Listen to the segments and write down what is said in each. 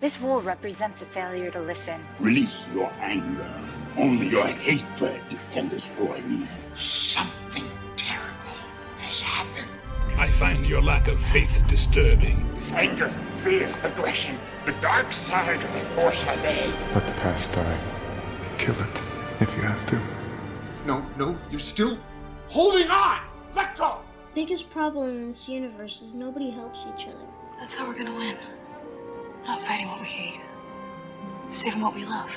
This war represents a failure to listen. Release your anger. Only your hatred can destroy me. Something terrible has happened. I find your lack of faith disturbing. Anger, fear, aggression, the dark side of the Force I made. Let the past die. Kill it, if you have to. No, you're still holding on! Let go! Biggest problem in this universe is nobody helps each other. That's how we're gonna win. Not fighting what we hate. Saving what we love.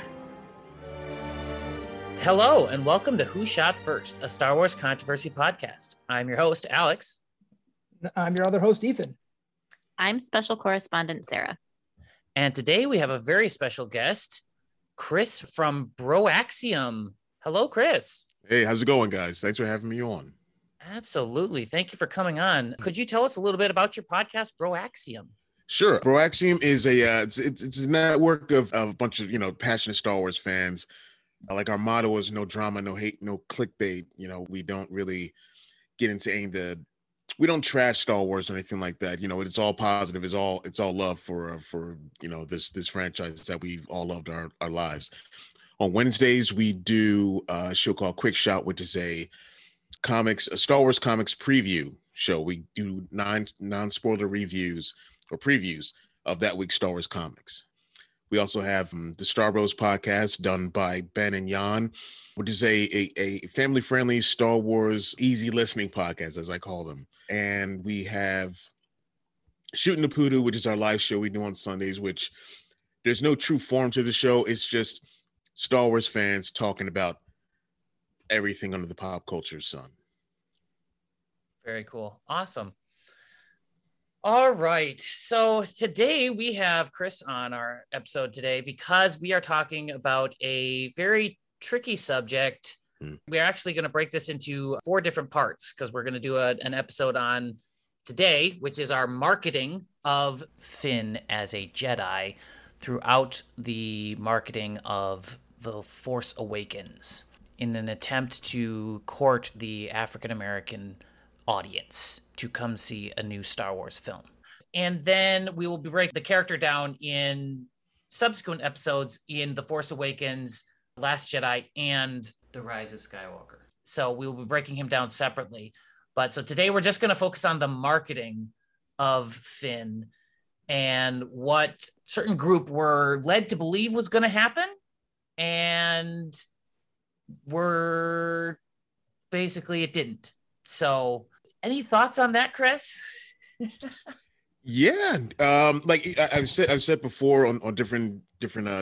Hello, and welcome to Who Shot First, a Star Wars controversy podcast. I'm your host, Alex. I'm your other host, Ethan. I'm special correspondent, Sarah. And today we have a very special guest, Chris from BroAxiom. Hello, Chris. Hey, how's it going, guys? Thanks for having me on. Absolutely. Thank you for coming on. Could you tell us a little bit about your podcast, BroAxiom? Sure. BroAxiom is it's a network of a bunch of, passionate Star Wars fans. Like our motto is no drama, no hate, no clickbait. We don't really get into we don't trash Star Wars or anything like that. It's all positive. It's all love for this franchise that we've all loved our lives. On Wednesdays, we do a show called Quick Shot, which is a Star Wars comics preview show. We do 9 non-spoiler reviews or previews of that week's Star Wars comics. We also have the Star Bros podcast done by Ben and Jan, which is a family-friendly Star Wars easy listening podcast, as I call them. And we have Shooting the Poodoo, which is our live show we do on Sundays, which there's no true form to the show. It's just Star Wars fans talking about everything under the pop culture sun. Very cool. Awesome. All right. So today we have Chris on our episode today because we are talking about a very tricky subject. We're actually going to break this into 4 different parts because we're going to do an episode on today, which is our marketing of Finn as a Jedi throughout the marketing of The Force Awakens in an attempt to court the African-American audience to come see a new Star Wars film. And then we will break the character down in subsequent episodes in The Force Awakens, Last Jedi, and The Rise of Skywalker. So we will be breaking him down separately. But so today we're just going to focus on the marketing of Finn and what certain group were led to believe was going to happen and were basically it didn't. So any thoughts on that, Chris? Yeah. Like I've said before on different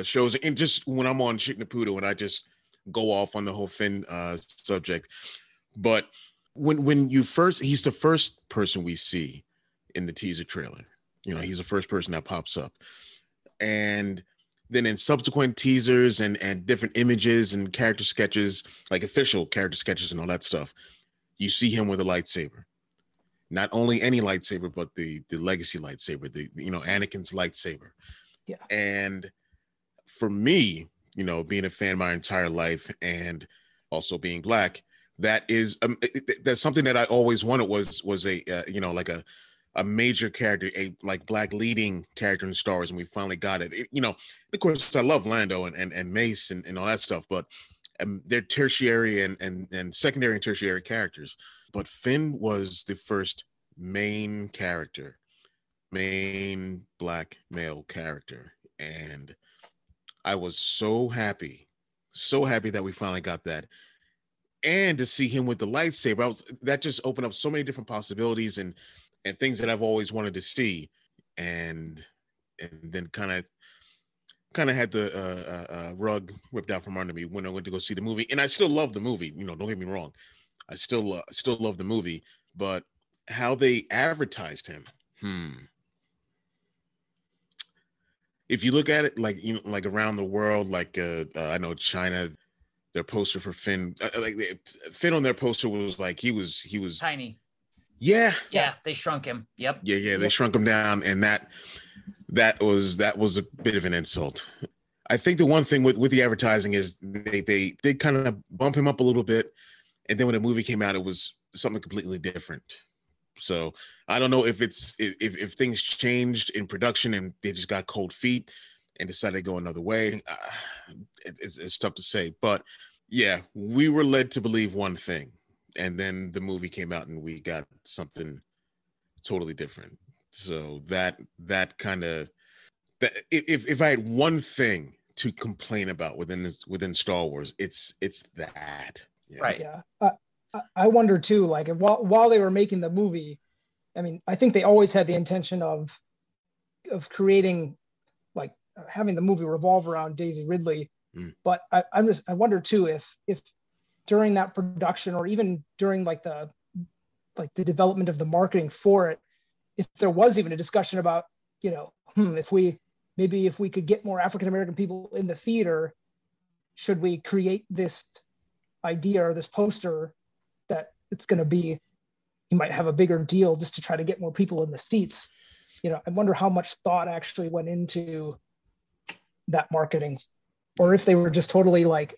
shows, and just when I'm on Chitnaputo and I just go off on the whole Finn subject. But when he's the first person we see in the teaser trailer. He's the first person that pops up. And then in subsequent teasers and different images and character sketches, like official character sketches and all that stuff, you see him with a lightsaber. Not only any lightsaber, but the legacy lightsaber, the Anakin's lightsaber. Yeah. And for me, being a fan my entire life and also being Black, that's something that I always wanted was a major character, a Black leading character in Star Wars, and we finally got it. Of course, I love Lando and Mace and all that stuff, but they're tertiary and secondary and tertiary characters. But Finn was the first main Black male character, and I was so happy that we finally got that. And to see him with the lightsaber, that just opened up so many different possibilities and things that I've always wanted to see, and then kind of had the rug whipped out from under me when I went to go see the movie. And I still love the movie. Don't get me wrong, I still love the movie. But how they advertised him, if you look at it, like around the world, I know China, their poster for Finn, Finn on their poster was like he was tiny. Yeah. Yeah, they shrunk him. Yep. Yeah, they shrunk him down, and that was a bit of an insult. I think the one thing with the advertising is they did kind of bump him up a little bit, and then when the movie came out, it was something completely different. So I don't know if it's if things changed in production and they just got cold feet and decided to go another way. It's tough to say, but yeah, we were led to believe one thing, and then the movie came out and we got something totally different. So that kind of that if I had one thing to complain about within Star Wars, it's that. Yeah. Right. Yeah. I wonder too, like while they were making the movie, I mean, I think they always had the intention of creating, like having the movie revolve around Daisy Ridley. Mm. But I wonder too, if during that production or even during like the development of the marketing for it, if there was even a discussion about, you know, if we could get more African-American people in the theater, should we create this idea or this poster that it's going to be, you might have a bigger deal just to try to get more people in the seats. You know, I wonder how much thought actually went into that marketing, or if they were just totally like,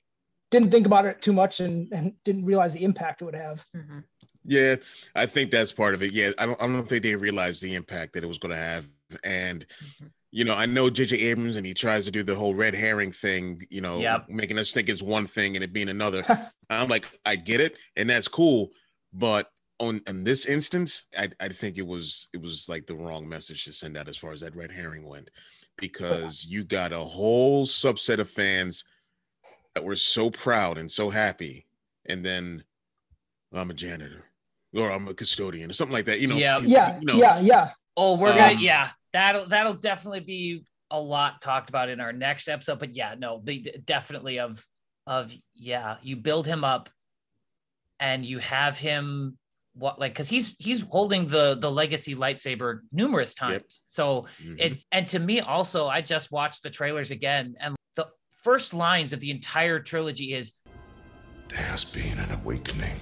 didn't think about it too much and didn't realize the impact it would have. Mm-hmm. Yeah, I think that's part of it. Yeah, I don't think they realized the impact that it was going to have. And, mm-hmm. you know, I know J.J. Abrams, and he tries to do the whole red herring thing, you know, yep. making us think it's one thing and it being another. I'm like, I get it, and that's cool, but in this instance, I think it was like the wrong message to send out as far as that red herring went, because you got a whole subset of fans that were so proud and so happy, and then I'm a janitor or I'm a custodian or something like that, you know? Yeah, yeah, you know, yeah. Oh, we're gonna that'll definitely be a lot talked about in our next episode. But yeah, no, they definitely you build him up and you have him because he's holding the legacy lightsaber numerous times. Yep. So mm-hmm. and to me also, I just watched the trailers again, and the first lines of the entire trilogy is, "There has been an awakening.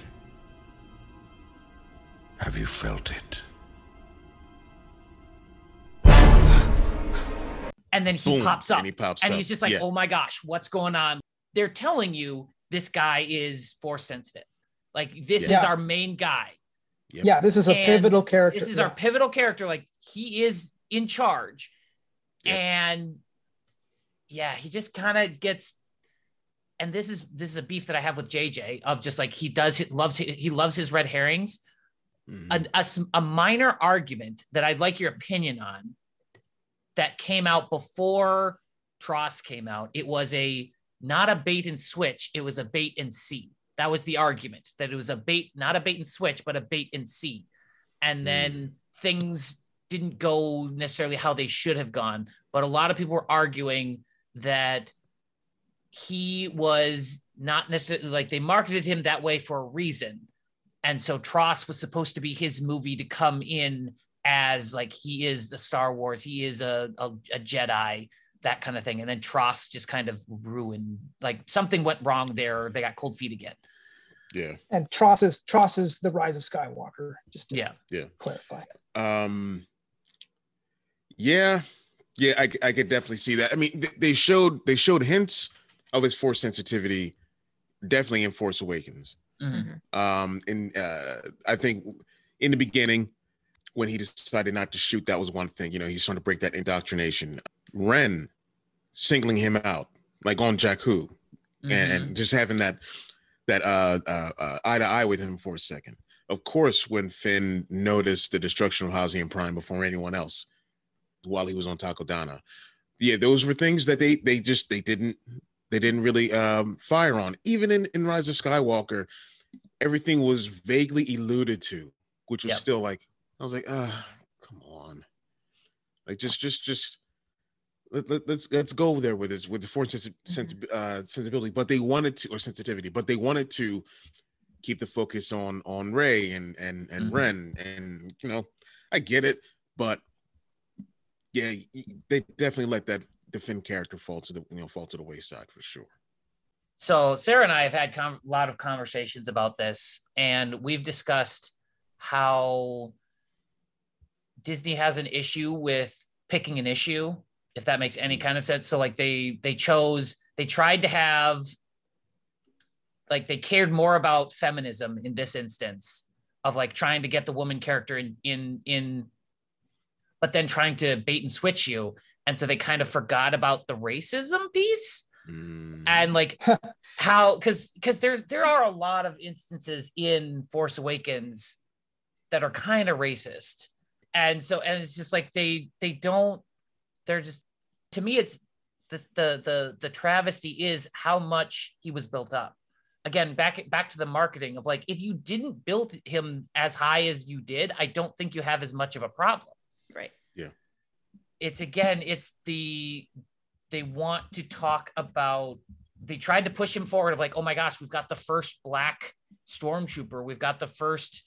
Have you felt it?" And then he pops up and he's just like, "Oh my gosh, what's going on?" They're telling you this guy is force sensitive. Like, this is our main guy. Yep. Yeah, this is a pivotal character. This is our pivotal character. Like, he is in charge. Yep. And yeah, he just kind of gets. And this is a beef that I have with JJ of just like, he loves his red herrings. Mm-hmm. A minor argument that I'd like your opinion on, that came out before Tross came out. It was not a bait and switch. It was a bait and see. That was the argument, that it was a bait, not a bait and switch, but a bait and see. And then things didn't go necessarily how they should have gone. But a lot of people were arguing that he was not necessarily, like, they marketed him that way for a reason. And so Tross was supposed to be his movie to come in as like, he is the Star Wars, he is a Jedi, that kind of thing. And then Tross just kind of ruined, like, something went wrong there. They got cold feet again. Yeah. And Tross is the Rise of Skywalker, just to clarify. I could definitely see that. I mean, they showed hints of his force sensitivity, definitely in Force Awakens. Mm-hmm. I think in the beginning, when he decided not to shoot, that was one thing. You know, he's trying to break that indoctrination. Ren singling him out, like on Jakku, mm-hmm. and just having that eye to eye with him for a second. Of course, when Finn noticed the destruction of Halcyon Prime before anyone else, while he was on Takodana, those were things that they didn't really fire on. Even in Rise of Skywalker, everything was vaguely alluded to, which was still like. I was like, come on. Like, just let's go there with this, with the force sensibility, but they wanted to keep the focus on Rey and mm-hmm. Ren, and, you know, I get it, but yeah, they definitely let the Finn character fall to the wayside for sure. So Sarah and I have had a lot of conversations about this, and we've discussed how Disney has an issue with picking an issue, if that makes any kind of sense. So like they tried to have, like, they cared more about feminism in this instance of like trying to get the woman character but then trying to bait and switch you. And so they kind of forgot about the racism piece and like how, cause there are a lot of instances in Force Awakens that are kind of racist. And so, and it's just like, they're just, to me, it's the travesty is how much he was built up. Again, back to the marketing of like, if you didn't build him as high as you did, I don't think you have as much of a problem. Right. Yeah. They want to talk about, they tried to push him forward of like, oh my gosh, we've got the first black stormtrooper. We've got the first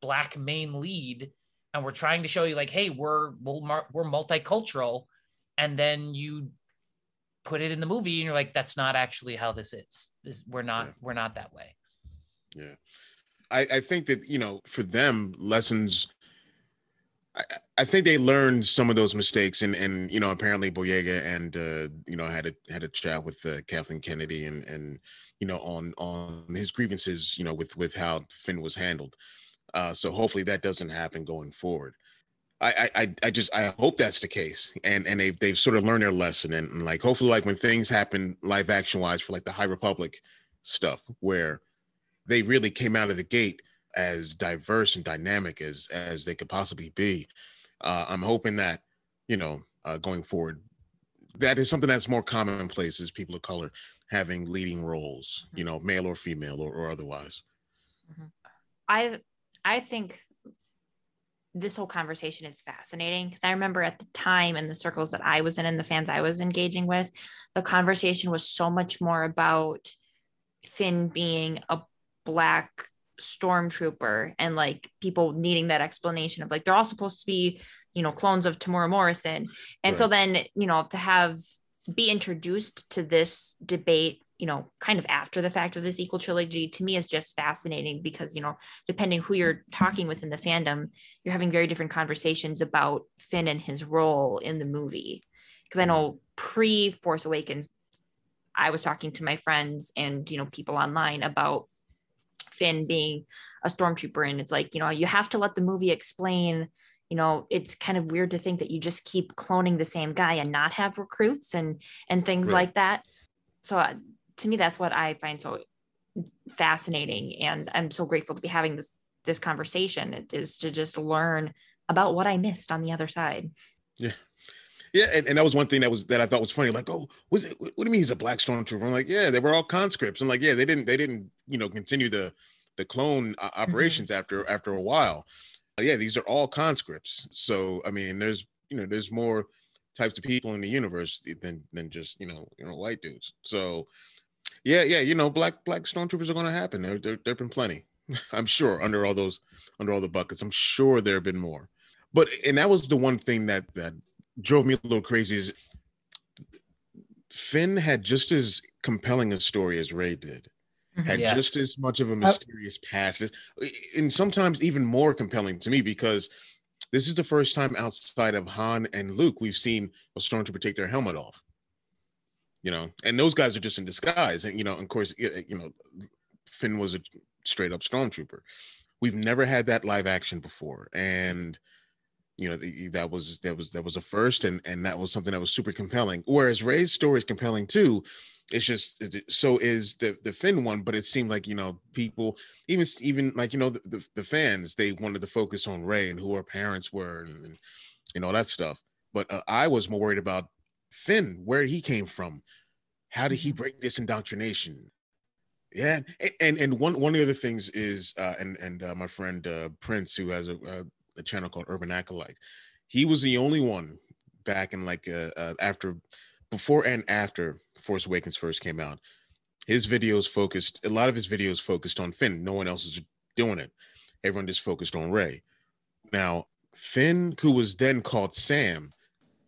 black main lead. And we're trying to show you like, hey, we're multicultural. And then you put it in the movie and you're like, that's not actually how this is. We're not that way. Yeah. I think that, you know, for them, lessons, I think they learned some of those mistakes and you know, apparently Boyega and, you know, had a chat with Kathleen Kennedy and, you know, on his grievances, you know, with how Finn was handled. So hopefully that doesn't happen going forward. I hope that's the case. And they've sort of learned their lesson and like, hopefully like when things happen live action wise for like the High Republic stuff where they really came out of the gate as diverse and dynamic as they could possibly be. I'm hoping that, you know, going forward, that is something that's more commonplace is people of color having leading roles, you know, male or female or otherwise. I think this whole conversation is fascinating because I remember at the time in the circles that I was in and the fans I was engaging with, the conversation was so much more about Finn being a black stormtrooper and like people needing that explanation of like, they're all supposed to be, you know, clones of Tamora Morrison. And right. So then, you know, to be introduced to this debate, you know, kind of after the fact of the sequel trilogy, to me is just fascinating because, you know, depending who you're talking with in the fandom, you're having very different conversations about Finn and his role in the movie. Because I know pre-Force Awakens, I was talking to my friends and, you know, people online about Finn being a stormtrooper. And it's like, you know, you have to let the movie explain, you know, it's kind of weird to think that you just keep cloning the same guy and not have recruits and things right. like that. So to me, that's what I find so fascinating. And I'm so grateful to be having this conversation. It is to just learn about what I missed on the other side. Yeah. Yeah. And that was one thing that I thought was funny. Like, oh, what do you mean he's a black stormtrooper? I'm like, yeah, they were all conscripts. I'm like, yeah, they didn't, you know, continue the clone operations after a while. Yeah, these are all conscripts. So, I mean, there's more types of people in the universe than just, you know, white dudes. So yeah, you know, black stormtroopers are going to happen. There have been plenty, I'm sure, under all the buckets. I'm sure there have been more. But and that was the one thing that drove me a little crazy is Finn had just as compelling a story as Rey did. Had yes. just as much of a mysterious past, and sometimes even more compelling to me because this is the first time outside of Han and Luke we've seen a stormtrooper take their helmet off. You know, and those guys are just in disguise, and you know, of course, you know, Finn was a straight up stormtrooper. We've never had that live action before, and you know, that was a first, and that was something that was super compelling. Whereas Rey's story is compelling too. It's just so is the Finn one, but it seemed like, you know, people even like, you know, the fans, they wanted to focus on Rey and who her parents were and all that stuff. But I was more worried about Finn, where he came from. How did he break this indoctrination? Yeah. And one of the other things is my friend Prince, who has a channel called Urban Acolyte. He was the only one back in like before and after Force Awakens first came out, a lot of his videos focused on Finn. No one else is doing it. Everyone just focused on Rey. Now, Finn, who was then called Sam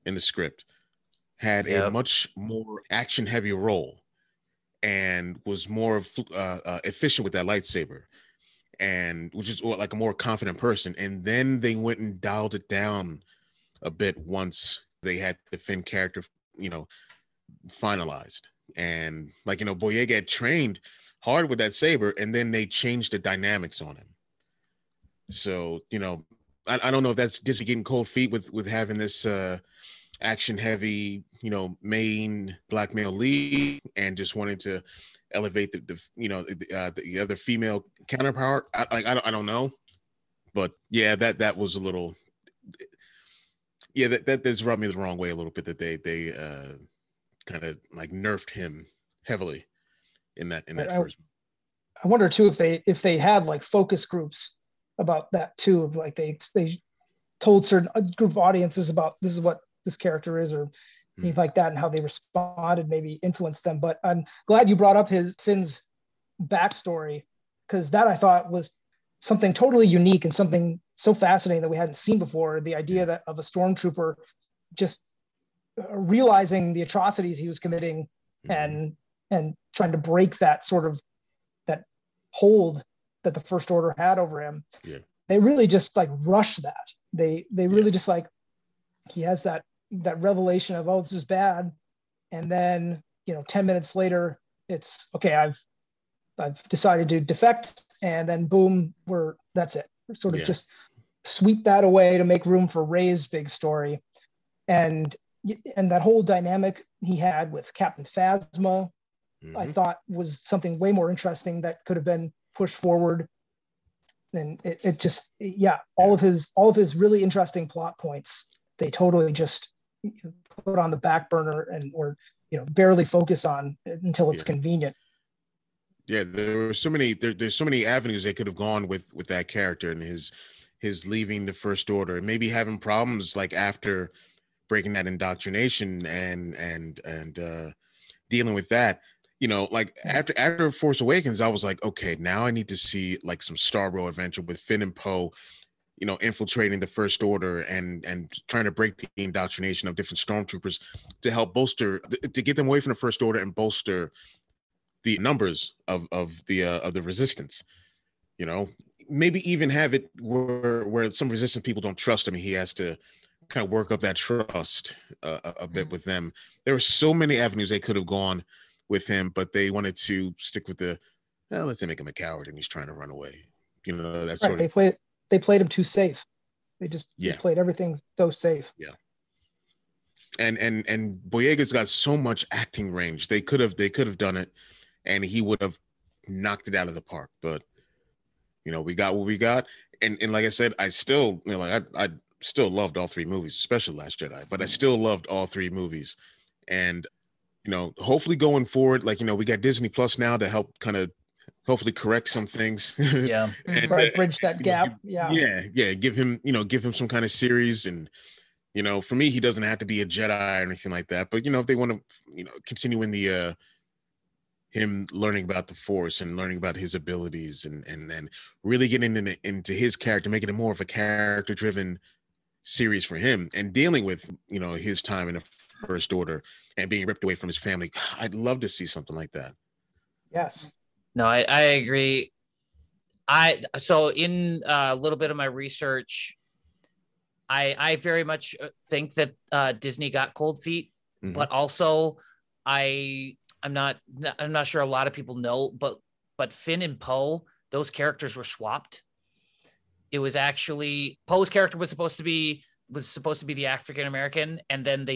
in the script, had a much more action-heavy role and was more efficient with that lightsaber, and which is like a more confident person. And then they went and dialed it down a bit once they had the Finn character, you know, finalized. And like, you know, Boyega had trained hard with that saber, and then they changed the dynamics on him. So, you know, I don't know if that's Disney getting cold feet with having this action heavy, you know, main black male lead, and just wanting to elevate the other female counterpart. I don't know, but yeah, that was a little, yeah, that's rubbed me the wrong way a little bit, that they kind of like nerfed him heavily in that first. I wonder too if they had like focus groups about that too, of like they told certain group of audiences about this is what this character is, or anything like that, and how they responded maybe influenced them. But I'm glad you brought up Finn's backstory, because that I thought was something totally unique and something so fascinating that we hadn't seen before. The idea that of a stormtrooper just realizing the atrocities he was committing and trying to break that sort of that hold that the First Order had over him. Yeah. They really just like rush that. They really just like, he has that revelation of, oh, this is bad. And then, you know, 10 minutes later, it's okay, I've decided to defect. And then boom, that's it. We're sort of just sweep that away to make room for Rey's big story. And that whole dynamic he had with Captain Phasma, I thought was something way more interesting that could have been pushed forward. And all of his really interesting plot points, they totally just put on the back burner and or, you know, barely focus on until it's convenient. Yeah, there's so many avenues they could have gone with that character and his leaving the First Order, and maybe having problems like after breaking that indoctrination and dealing with that. You know, like after Force Awakens, I was like, okay, now I need to see like some Star Bros adventure with Finn and Poe, you know, infiltrating the First Order and trying to break the indoctrination of different stormtroopers to help bolster, to get them away from the First Order and bolster the numbers of the resistance. You know, maybe even have it where some resistance people don't trust him. He has to kind of work up that trust a bit with them. There were so many avenues they could have gone with him, but they wanted to stick with the, well, let's make him a coward and he's trying to run away. You know, that's right. They played him too safe. They just played everything so safe. Yeah. And Boyega's got so much acting range. They could have done it, and he would have knocked it out of the park. But you know, we got what we got. And like I said, I still, you know, like I still loved all three movies, especially Last Jedi. But I still loved all three movies, and you know, hopefully going forward, like, you know, we got Disney Plus now to help kind of hopefully correct some things. Yeah. And, bridge that gap. Give him some kind of series. And, you know, for me, he doesn't have to be a Jedi or anything like that. But, you know, if they want to, you know, continue in the, him learning about the Force and learning about his abilities and then really getting into his character, making it more of a character driven series for him and dealing with, you know, his time in a First Order and being ripped away from his family. I'd love to see something like that. Yes. No, I agree. So in a little bit of my research, I very much think that Disney got cold feet, but also I'm not sure a lot of people know, but Finn and Poe, those characters were swapped. It was actually Poe's character was supposed to be the African American, and then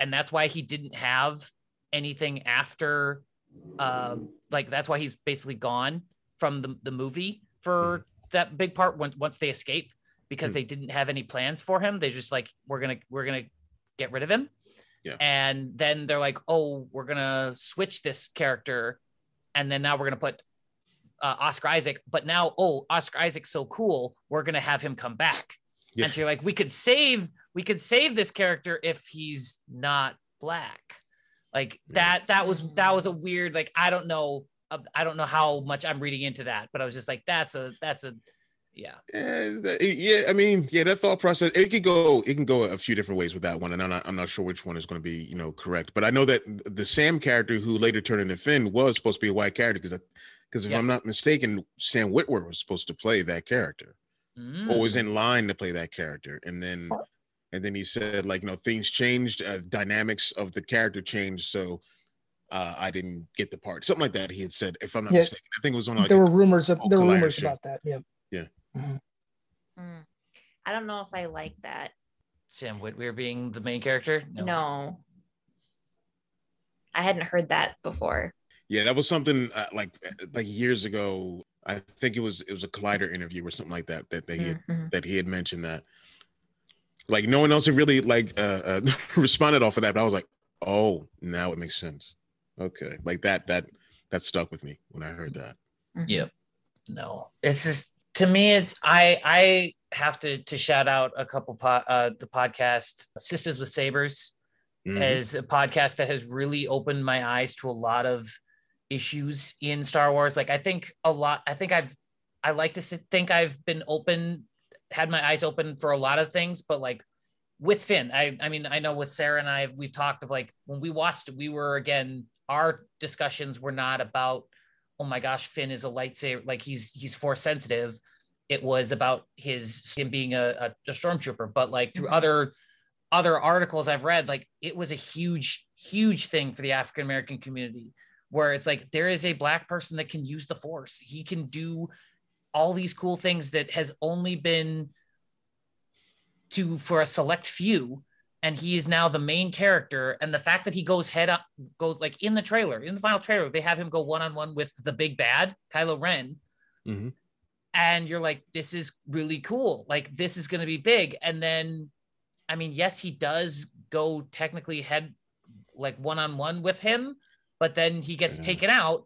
and that's why he didn't have anything after. That's why he's basically gone from the movie for that big part once they escape, because they didn't have any plans for him. They just like, we're gonna get rid of him. Yeah. And then they're like, oh, we're gonna switch this character, and then now we're gonna put Oscar Isaac. But now, oh, Oscar Isaac's so cool, we're gonna have him come back. Yeah. And so you're like, we could save this character if he's not black. Like that was a weird, like, I don't know how much I'm reading into that, but I was just like, that thought process, it can go a few different ways with that one. And I'm not sure which one is going to be, you know, correct, but I know that the Sam character who later turned into Finn was supposed to be a white character. Because if I'm not mistaken, Sam Witwer was supposed to play that character or was in line to play that character. And then he said, like, you know, things changed, dynamics of the character changed, so I didn't get the part. Something like that he had said, if I'm not mistaken. I think it was on, like, there were rumors about that. Yeah. Yeah. Mm-hmm. I don't know if I like that. Sam Witwer being the main character? No. I hadn't heard that before. Yeah, that was something like years ago. I think it was a Collider interview or something like that that he had mentioned that. Like no one else had really responded off of that, but I was like, oh, now it makes sense. Okay, like that stuck with me when I heard that. Mm-hmm. Yeah, no, it's just to me, it's I have to shout out a couple the podcast Sisters with Sabers. Mm-hmm. As a podcast that has really opened my eyes to a lot of issues in Star Wars. Like I think I've been open, had my eyes open for a lot of things, but like with Finn, I mean, I know with Sarah and I, we've talked of like, when we watched it, our discussions were not about, oh my gosh, Finn is a lightsaber, like he's force sensitive. It was about him being a stormtrooper, but like through other articles I've read, like it was a huge, huge thing for the African-American community where it's like, there is a Black person that can use the Force. He can do all these cool things that has only been for a select few. And he is now the main character. And the fact that he goes head up, goes like in the final trailer, they have him go one-on-one with the big bad, Kylo Ren. Mm-hmm. And you're like, this is really cool. Like, this is going to be big. And then, I mean, yes, he does go technically head like one-on-one with him, but then he gets taken out.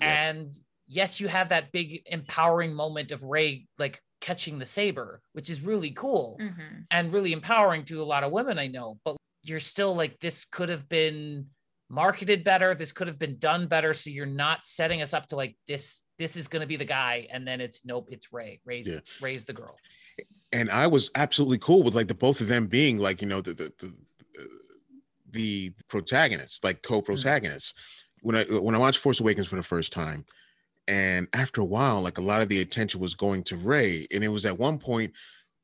Yeah. And yes, you have that big empowering moment of Rey like catching the saber, which is really cool and really empowering to a lot of women I know, but you're still like, this could have been marketed better. This could have been done better. So you're not setting us up to like, this is going to be the guy. And then it's, nope, it's Rey. Rey's the girl. And I was absolutely cool with like the both of them being like, you know, the protagonists, like co-protagonists. Mm-hmm. When I watched Force Awakens for the first time, and after a while, like a lot of the attention was going to Rey. And it was at one point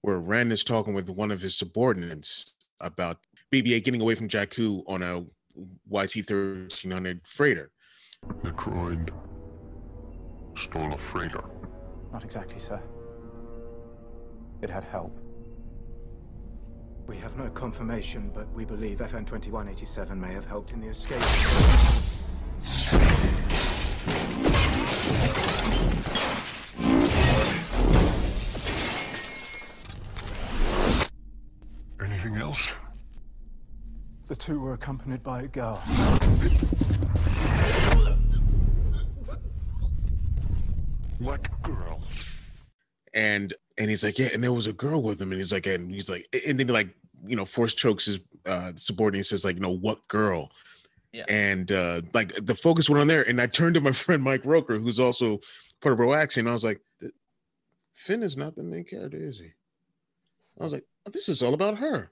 where Ren is talking with one of his subordinates about BB-8 getting away from Jakku on a YT-1300 freighter. The droid stole a freighter. Not exactly, sir. It had help. We have no confirmation, but we believe FN-2187 may have helped in the escape. Anything else? The two were accompanied by a girl. What girl? And he's like, yeah, and there was a girl with him. And he's like, and then like, you know, Force chokes his subordinate, says like, you know, what girl? Yeah. And like the focus went on there. And I turned to my friend, Mike Roker, who's also part of BroAxiom. And I was like, Finn is not the main character, is he? I was like, oh, this is all about her.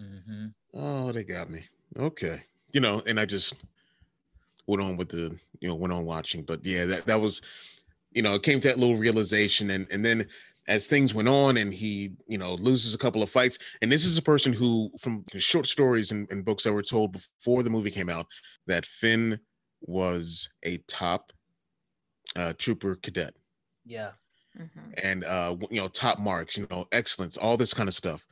Mm-hmm. Oh, they got me. Okay. You know, and I just went on watching. But yeah, that was, you know, it came to that little realization. And then as things went on and he, you know, loses a couple of fights. And this is a person who, from short stories and books that were told before the movie came out, that Finn was a top trooper cadet. Yeah. Mm-hmm. And, you know, top marks, you know, excellence, all this kind of stuff.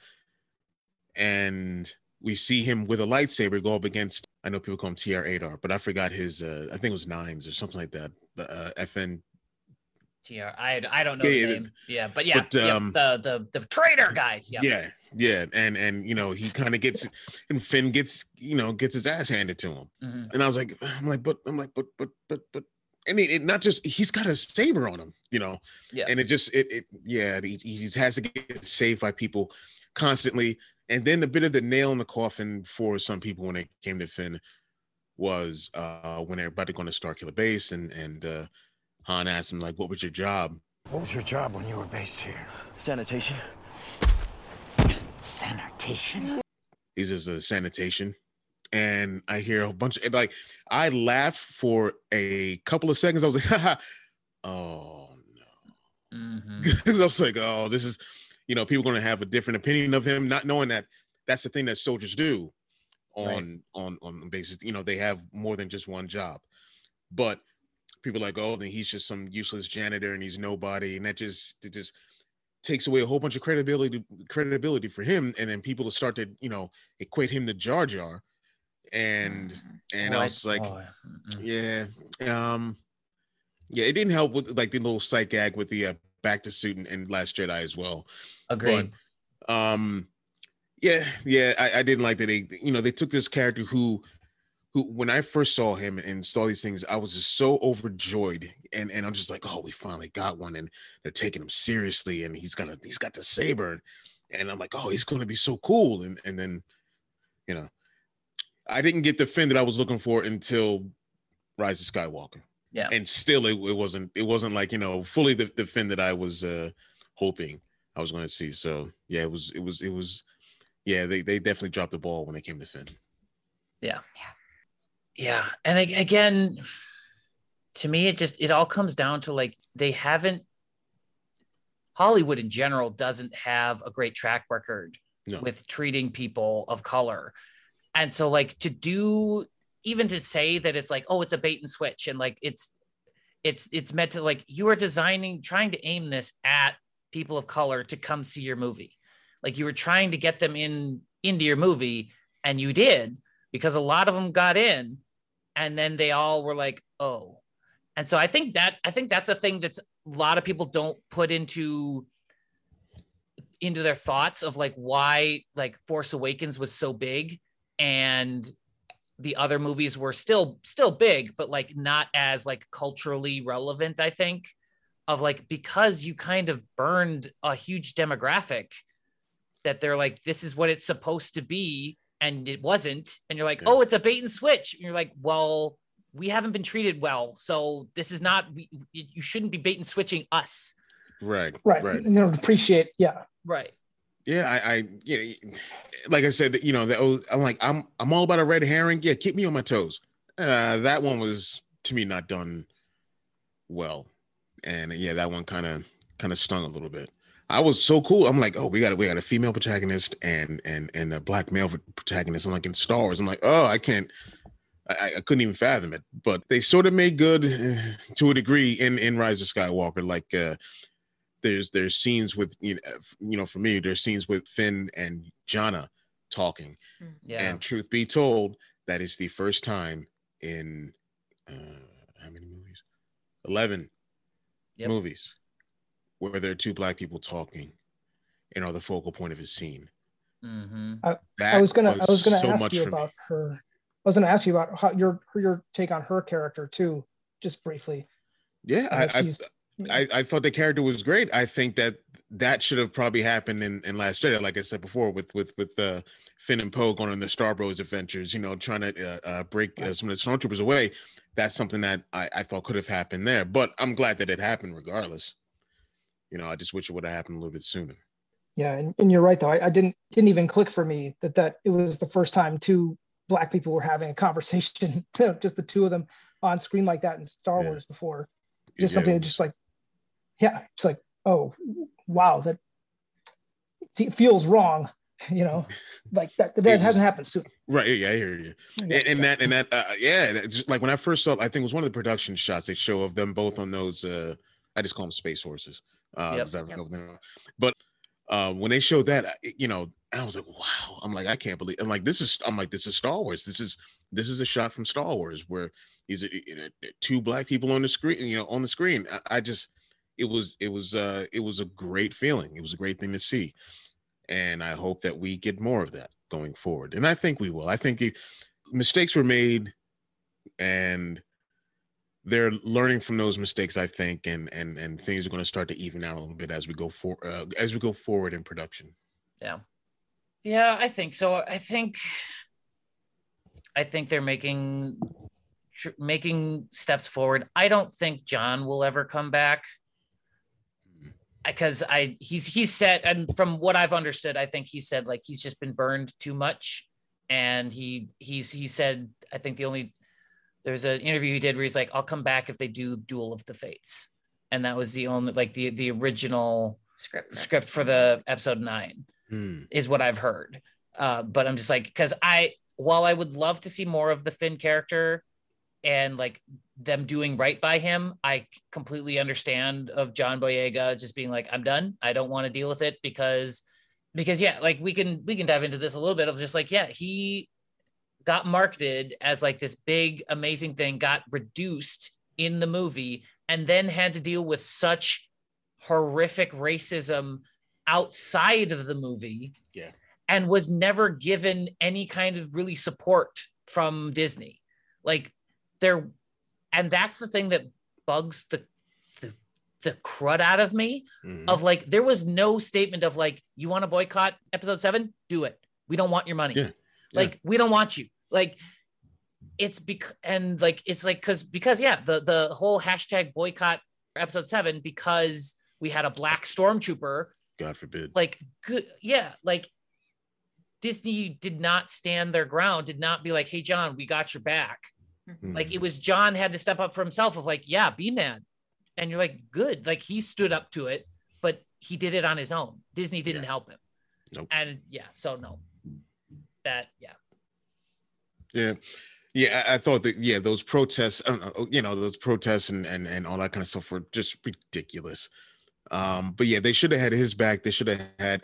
And we see him with a lightsaber go up against, I know people call him TR-8R, but I forgot his, I think it was Nines or something like that, FN. TR, I don't know the name. The traitor guy. Yep. Yeah, and you know he kind of gets, and Finn gets, you know, gets his ass handed to him. Mm-hmm. And I was like, but, and it not just he's got a saber on him, you know. Yeah. And he just has to get saved by people constantly. And then the bit of the nail in the coffin for some people when it came to Finn was when they're about to go on a Starkiller base and Han asked him, like, what was your job? What was your job when you were based here? Sanitation. Sanitation? He says, sanitation. And I hear a bunch of, like, I laughed for a couple of seconds. I was like, haha, oh, no. Mm-hmm. I was like, oh, this is, you know, people going to have a different opinion of him, not knowing that that's the thing that soldiers do on bases. You know, they have more than just one job. But people are like, oh, then he's just some useless janitor and he's nobody. And that just takes away a whole bunch of credibility for him, and then people to start to, you know, equate him to Jar Jar, and what? I was like, oh, yeah, it didn't help with like the little sight gag with the back to suit and Last Jedi as well. Agreed. But, I didn't like that they, you know, they took this character who when I first saw him and saw these things, I was just so overjoyed, and I'm just like, oh, we finally got one, and they're taking him seriously, and he's got the saber, and I'm like, oh, he's gonna be so cool, and then, you know, I didn't get the fin that I was looking for until Rise of Skywalker. Yeah, and still it wasn't like, you know, fully the fin that I was hoping I was going to see. So yeah, it was yeah, they definitely dropped the ball when it came to Finn. Yeah. And again, to me, it all comes down to like Hollywood in general doesn't have a great track record with treating people of color. And so like to say that it's like, oh, it's a bait and switch. And like, it's meant to like, you are trying to aim this at people of color to come see your movie. Like you were trying to get them into your movie, and you did, because a lot of them got in, and then they all were like, oh. And so I think that's a thing that's a lot of people don't put into their thoughts of like why like Force Awakens was so big and the other movies were still big, but like not as like culturally relevant, I think, of like, because you kind of burned a huge demographic that they're like, this is what it's supposed to be, and it wasn't. And you're like, oh, it's a bait and switch. And you're like, well, we haven't been treated well, so this is not, you shouldn't be bait and switching us. Right. You know, appreciate, yeah. Right. Yeah, I you know, like I said, you know, I'm all about a red herring. Yeah, keep me on my toes. That one was, to me, not done well. And yeah, that one kind of stung a little bit. I was so cool. I'm like, oh, we got a female protagonist and a black male protagonist. I'm like, in Star Wars, I'm like, oh, I couldn't even fathom it. But they sort of made good to a degree in Rise of Skywalker. Like there's scenes with, you know, for me, there's scenes with Finn and Jannah talking. Yeah. And truth be told, that is the first time in how many movies? 11 movies. Where there are two black people talking, and are the focal point of his scene. Mm-hmm. I was going to ask you about how your take on her character too, just briefly. Yeah, I thought the character was great. I think that should have probably happened in Last Jedi, like I said before, with Finn and Poe going on their Star Bros adventures. You know, trying to break some of the stormtroopers away. That's something that I thought could have happened there, but I'm glad that it happened regardless. You know, I just wish it would have happened a little bit sooner. Yeah, and you're right though. I didn't even click for me that it was the first time two black people were having a conversation, you know, just the two of them on screen like that in Star Wars before. Just something that just like, yeah, it's like, oh wow, that feels wrong. You know, like that hasn't happened soon. Right? Yeah, I hear you. Just like when I first saw, I think it was one of the production shots they show of them both on those. I just call them space horses. But when they showed that, you know, I was like, wow. I'm like, I can't believe. I'm like, this is Star Wars. This is a shot from Star Wars where these two black people on the screen. You know, on the screen. It was a great feeling. It was a great thing to see, and I hope that we get more of that going forward. And I think we will. I think mistakes were made, and they're learning from those mistakes, I think, and things are going to start to even out a little bit as we go forward in production. Yeah, I think so. I think they're making steps forward. I don't think John will ever come back, because he's set, and from what I've understood, I think he said like he's just been burned too much, and he said, I think there's an interview he did where he's like, I'll come back if they do Duel of the Fates. And that was the only, like the original script for the episode 9 is what I've heard. But I'm just like, cause while I would love to see more of the Finn character and like them doing right by him. I completely understand of John Boyega just being like, I'm done. I don't want to deal with it because yeah, like we can dive into this a little bit of just like, yeah, he got marketed as like this big, amazing thing, got reduced in the movie, and then had to deal with such horrific racism outside of the movie. Yeah. And was never given any kind of really support from Disney. Like there, and that's the thing that bugs the crud out of me, mm-hmm. of like, there was no statement of like, you want to boycott episode 7, do it. We don't want your money. Yeah. Like, yeah. We don't want you. Like it's because the whole hashtag boycott episode 7, because we had a black stormtrooper. God forbid. Like, good. Yeah. Like Disney did not stand their ground, did not be like, hey John, we got your back. Mm-hmm. Like it was John had to step up for himself of like, yeah, be mad. And you're like, good. Like he stood up to it, but he did it on his own. Disney didn't help him. Nope. And yeah, so no. That, yeah. Yeah. Yeah. I thought that, yeah, those protests, and all that kind of stuff were just ridiculous. But yeah, they should have had his back. They should have had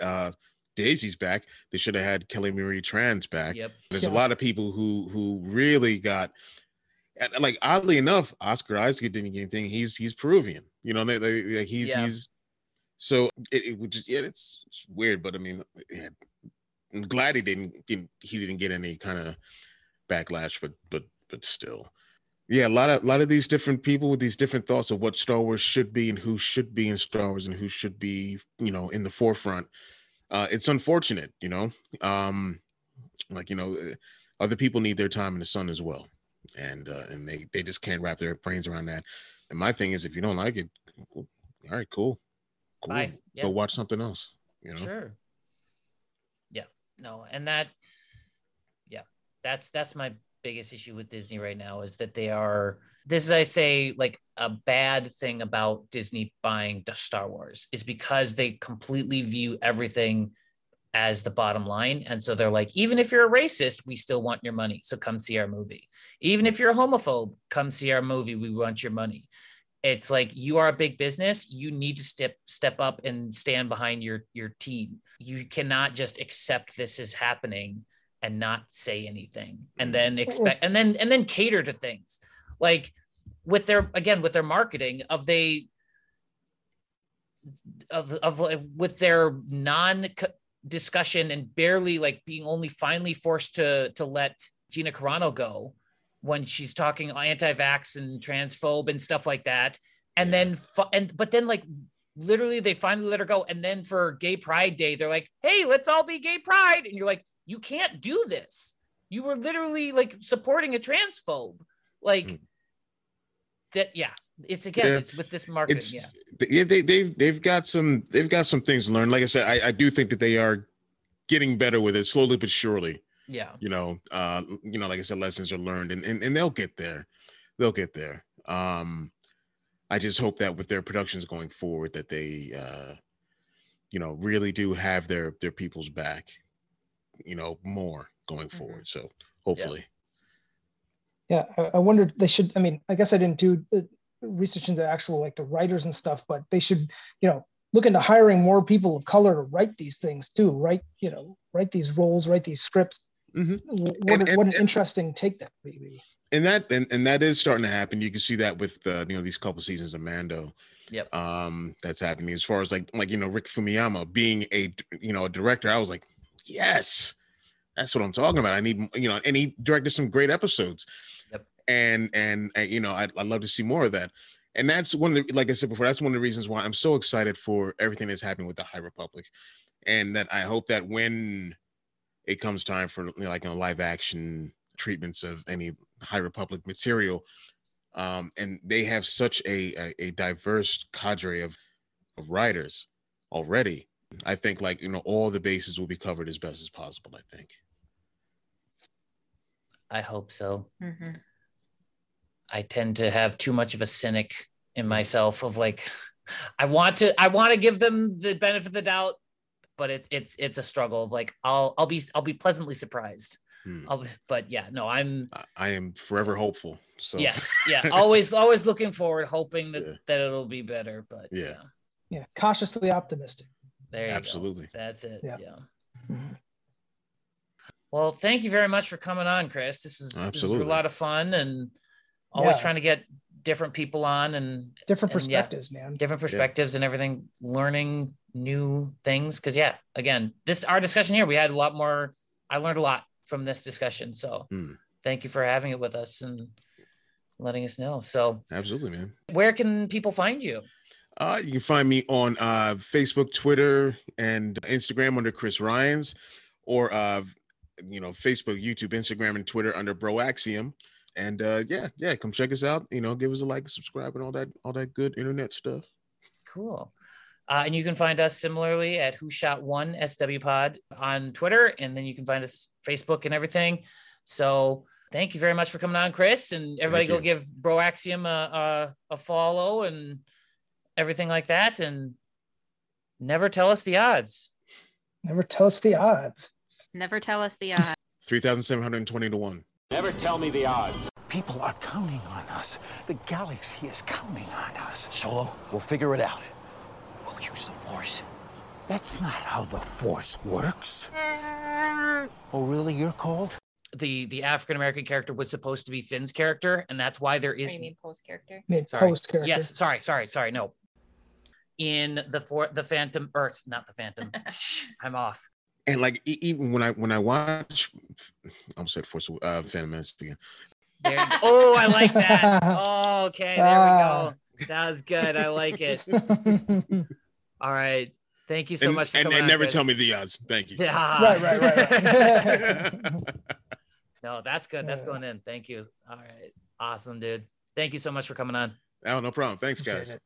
Daisy's back. They should have had Kelly Marie Tran's back. Yep. There's a lot of people who really got, like, oddly enough, Oscar Isaac didn't get anything. He's Peruvian, you know. He's so it would just, yeah, it's weird, but I mean, yeah, I'm glad he didn't get any kind of backlash, but still, yeah, a lot of these different people with these different thoughts of what Star Wars should be and who should be in Star Wars and who should be, you know, in the forefront. It's unfortunate, you know, like, you know, other people need their time in the sun as well. And they just can't wrap their brains around that. And my thing is, if you don't like it, all right, cool. Bye. Yep. Go watch something else, you know? Sure. Yeah, no. And that, yeah, that's my biggest issue with Disney right now is that they are, this is, I say, like a bad thing about Disney buying Star Wars is because they completely view everything as the bottom line. And so they're like, even if you're a racist, we still want your money. So come see our movie. Even if you're a homophobe, come see our movie. We want your money. It's like, you are a big business. You need to step up and stand behind your team. You cannot just accept this is happening and not say anything and then expect, and then cater to things. Like with their marketing with their non-discussion and barely like being only finally forced to let Gina Carano go when she's talking anti-vax and transphobe and stuff like that. And then like literally they finally let her go. And then for Gay Pride Day, they're like, hey, let's all be Gay Pride. And you're like, you can't do this. You were literally like supporting a transphobe. Like that, yeah. It's again, it's with this marketing. They've got some things to learn. Like I said, I do think that they are getting better with it slowly but surely. Yeah. You know, like I said, lessons are learned, and they'll get there. They'll get there. I just hope that with their productions going forward, that they, you know, really do have their people's back, you know, more going forward. Mm-hmm. So hopefully. Yeah. Yeah, I wondered they should. I mean, I guess I didn't do research into actual like the writers and stuff, but they should, you know, look into hiring more people of color to write these things too. Right, you know, write these roles, write these scripts. Mm-hmm. What an interesting take that would be. And that is starting to happen. You can see that with you know, these couple seasons of Mando. Yep. That's happening as far as like you know, Rick Fumiyama being a, you know, a director. I was like, yes, that's what I'm talking about. I need, you know, and he directed some great episodes. And you know, I'd love to see more of that. And that's one of the, like I said before, that's one of the reasons why I'm so excited for everything that's happening with the High Republic, and that I hope that when it comes time for, you know, like, you know, live action treatments of any High Republic material, and they have such a diverse cadre of writers already. I think, like, you know, all the bases will be covered as best as possible. I think. I hope so. Mm-hmm. I tend to have too much of a cynic in myself of like, I want to give them the benefit of the doubt, but it's a struggle of like, I'll be pleasantly surprised. But yeah, no, I am forever hopeful. So yes, yeah, always looking forward, hoping that that it'll be better. But yeah, cautiously optimistic. There you go. That's it. Yeah. Well, thank you very much for coming on, Chris. This is a lot of fun, and always trying to get different people on and different perspectives, and everything, learning new things. Because again, our discussion here, we had a lot more. I learned a lot from this discussion. So thank you for having it with us and letting us know. So absolutely, man. Where can people find you? You can find me on Facebook, Twitter, and Instagram under Chris Ryans, or Facebook, YouTube, Instagram, and Twitter under BroAxiom. And come check us out. Give us a like, subscribe, and all that good internet stuff. Cool. And you can find us similarly at Who Shot One SW Pod on Twitter, and then you can find us Facebook and everything. So thank you very much for coming on, Chris, and everybody go give BroAxiom a follow and everything like that, and never tell us the odds. Never tell us the odds. Never tell us the odds. 3,720 to 1. Never tell me the odds. People are counting on us. The galaxy is counting on us. Solo, we'll figure it out. We'll use the Force. That's not how the Force works. Oh, really? You're cold? The African-American character was supposed to be Finn's character, and that's why there is... What do you mean post-character? Post-character. Yes, sorry, no. In the Phantom... Or, not the Phantom. I'm off. And like even when I watch, I'm sorry, Force Phantom Menace again. Oh, I like that. Oh, okay, there we go. That was good. I like it. All right, thank you so much for coming on. And never tell me the odds. Thank you. Yeah. Right. No, that's good. That's going in. Thank you. All right, awesome, dude. Thank you so much for coming on. Oh, no problem. Thanks, guys.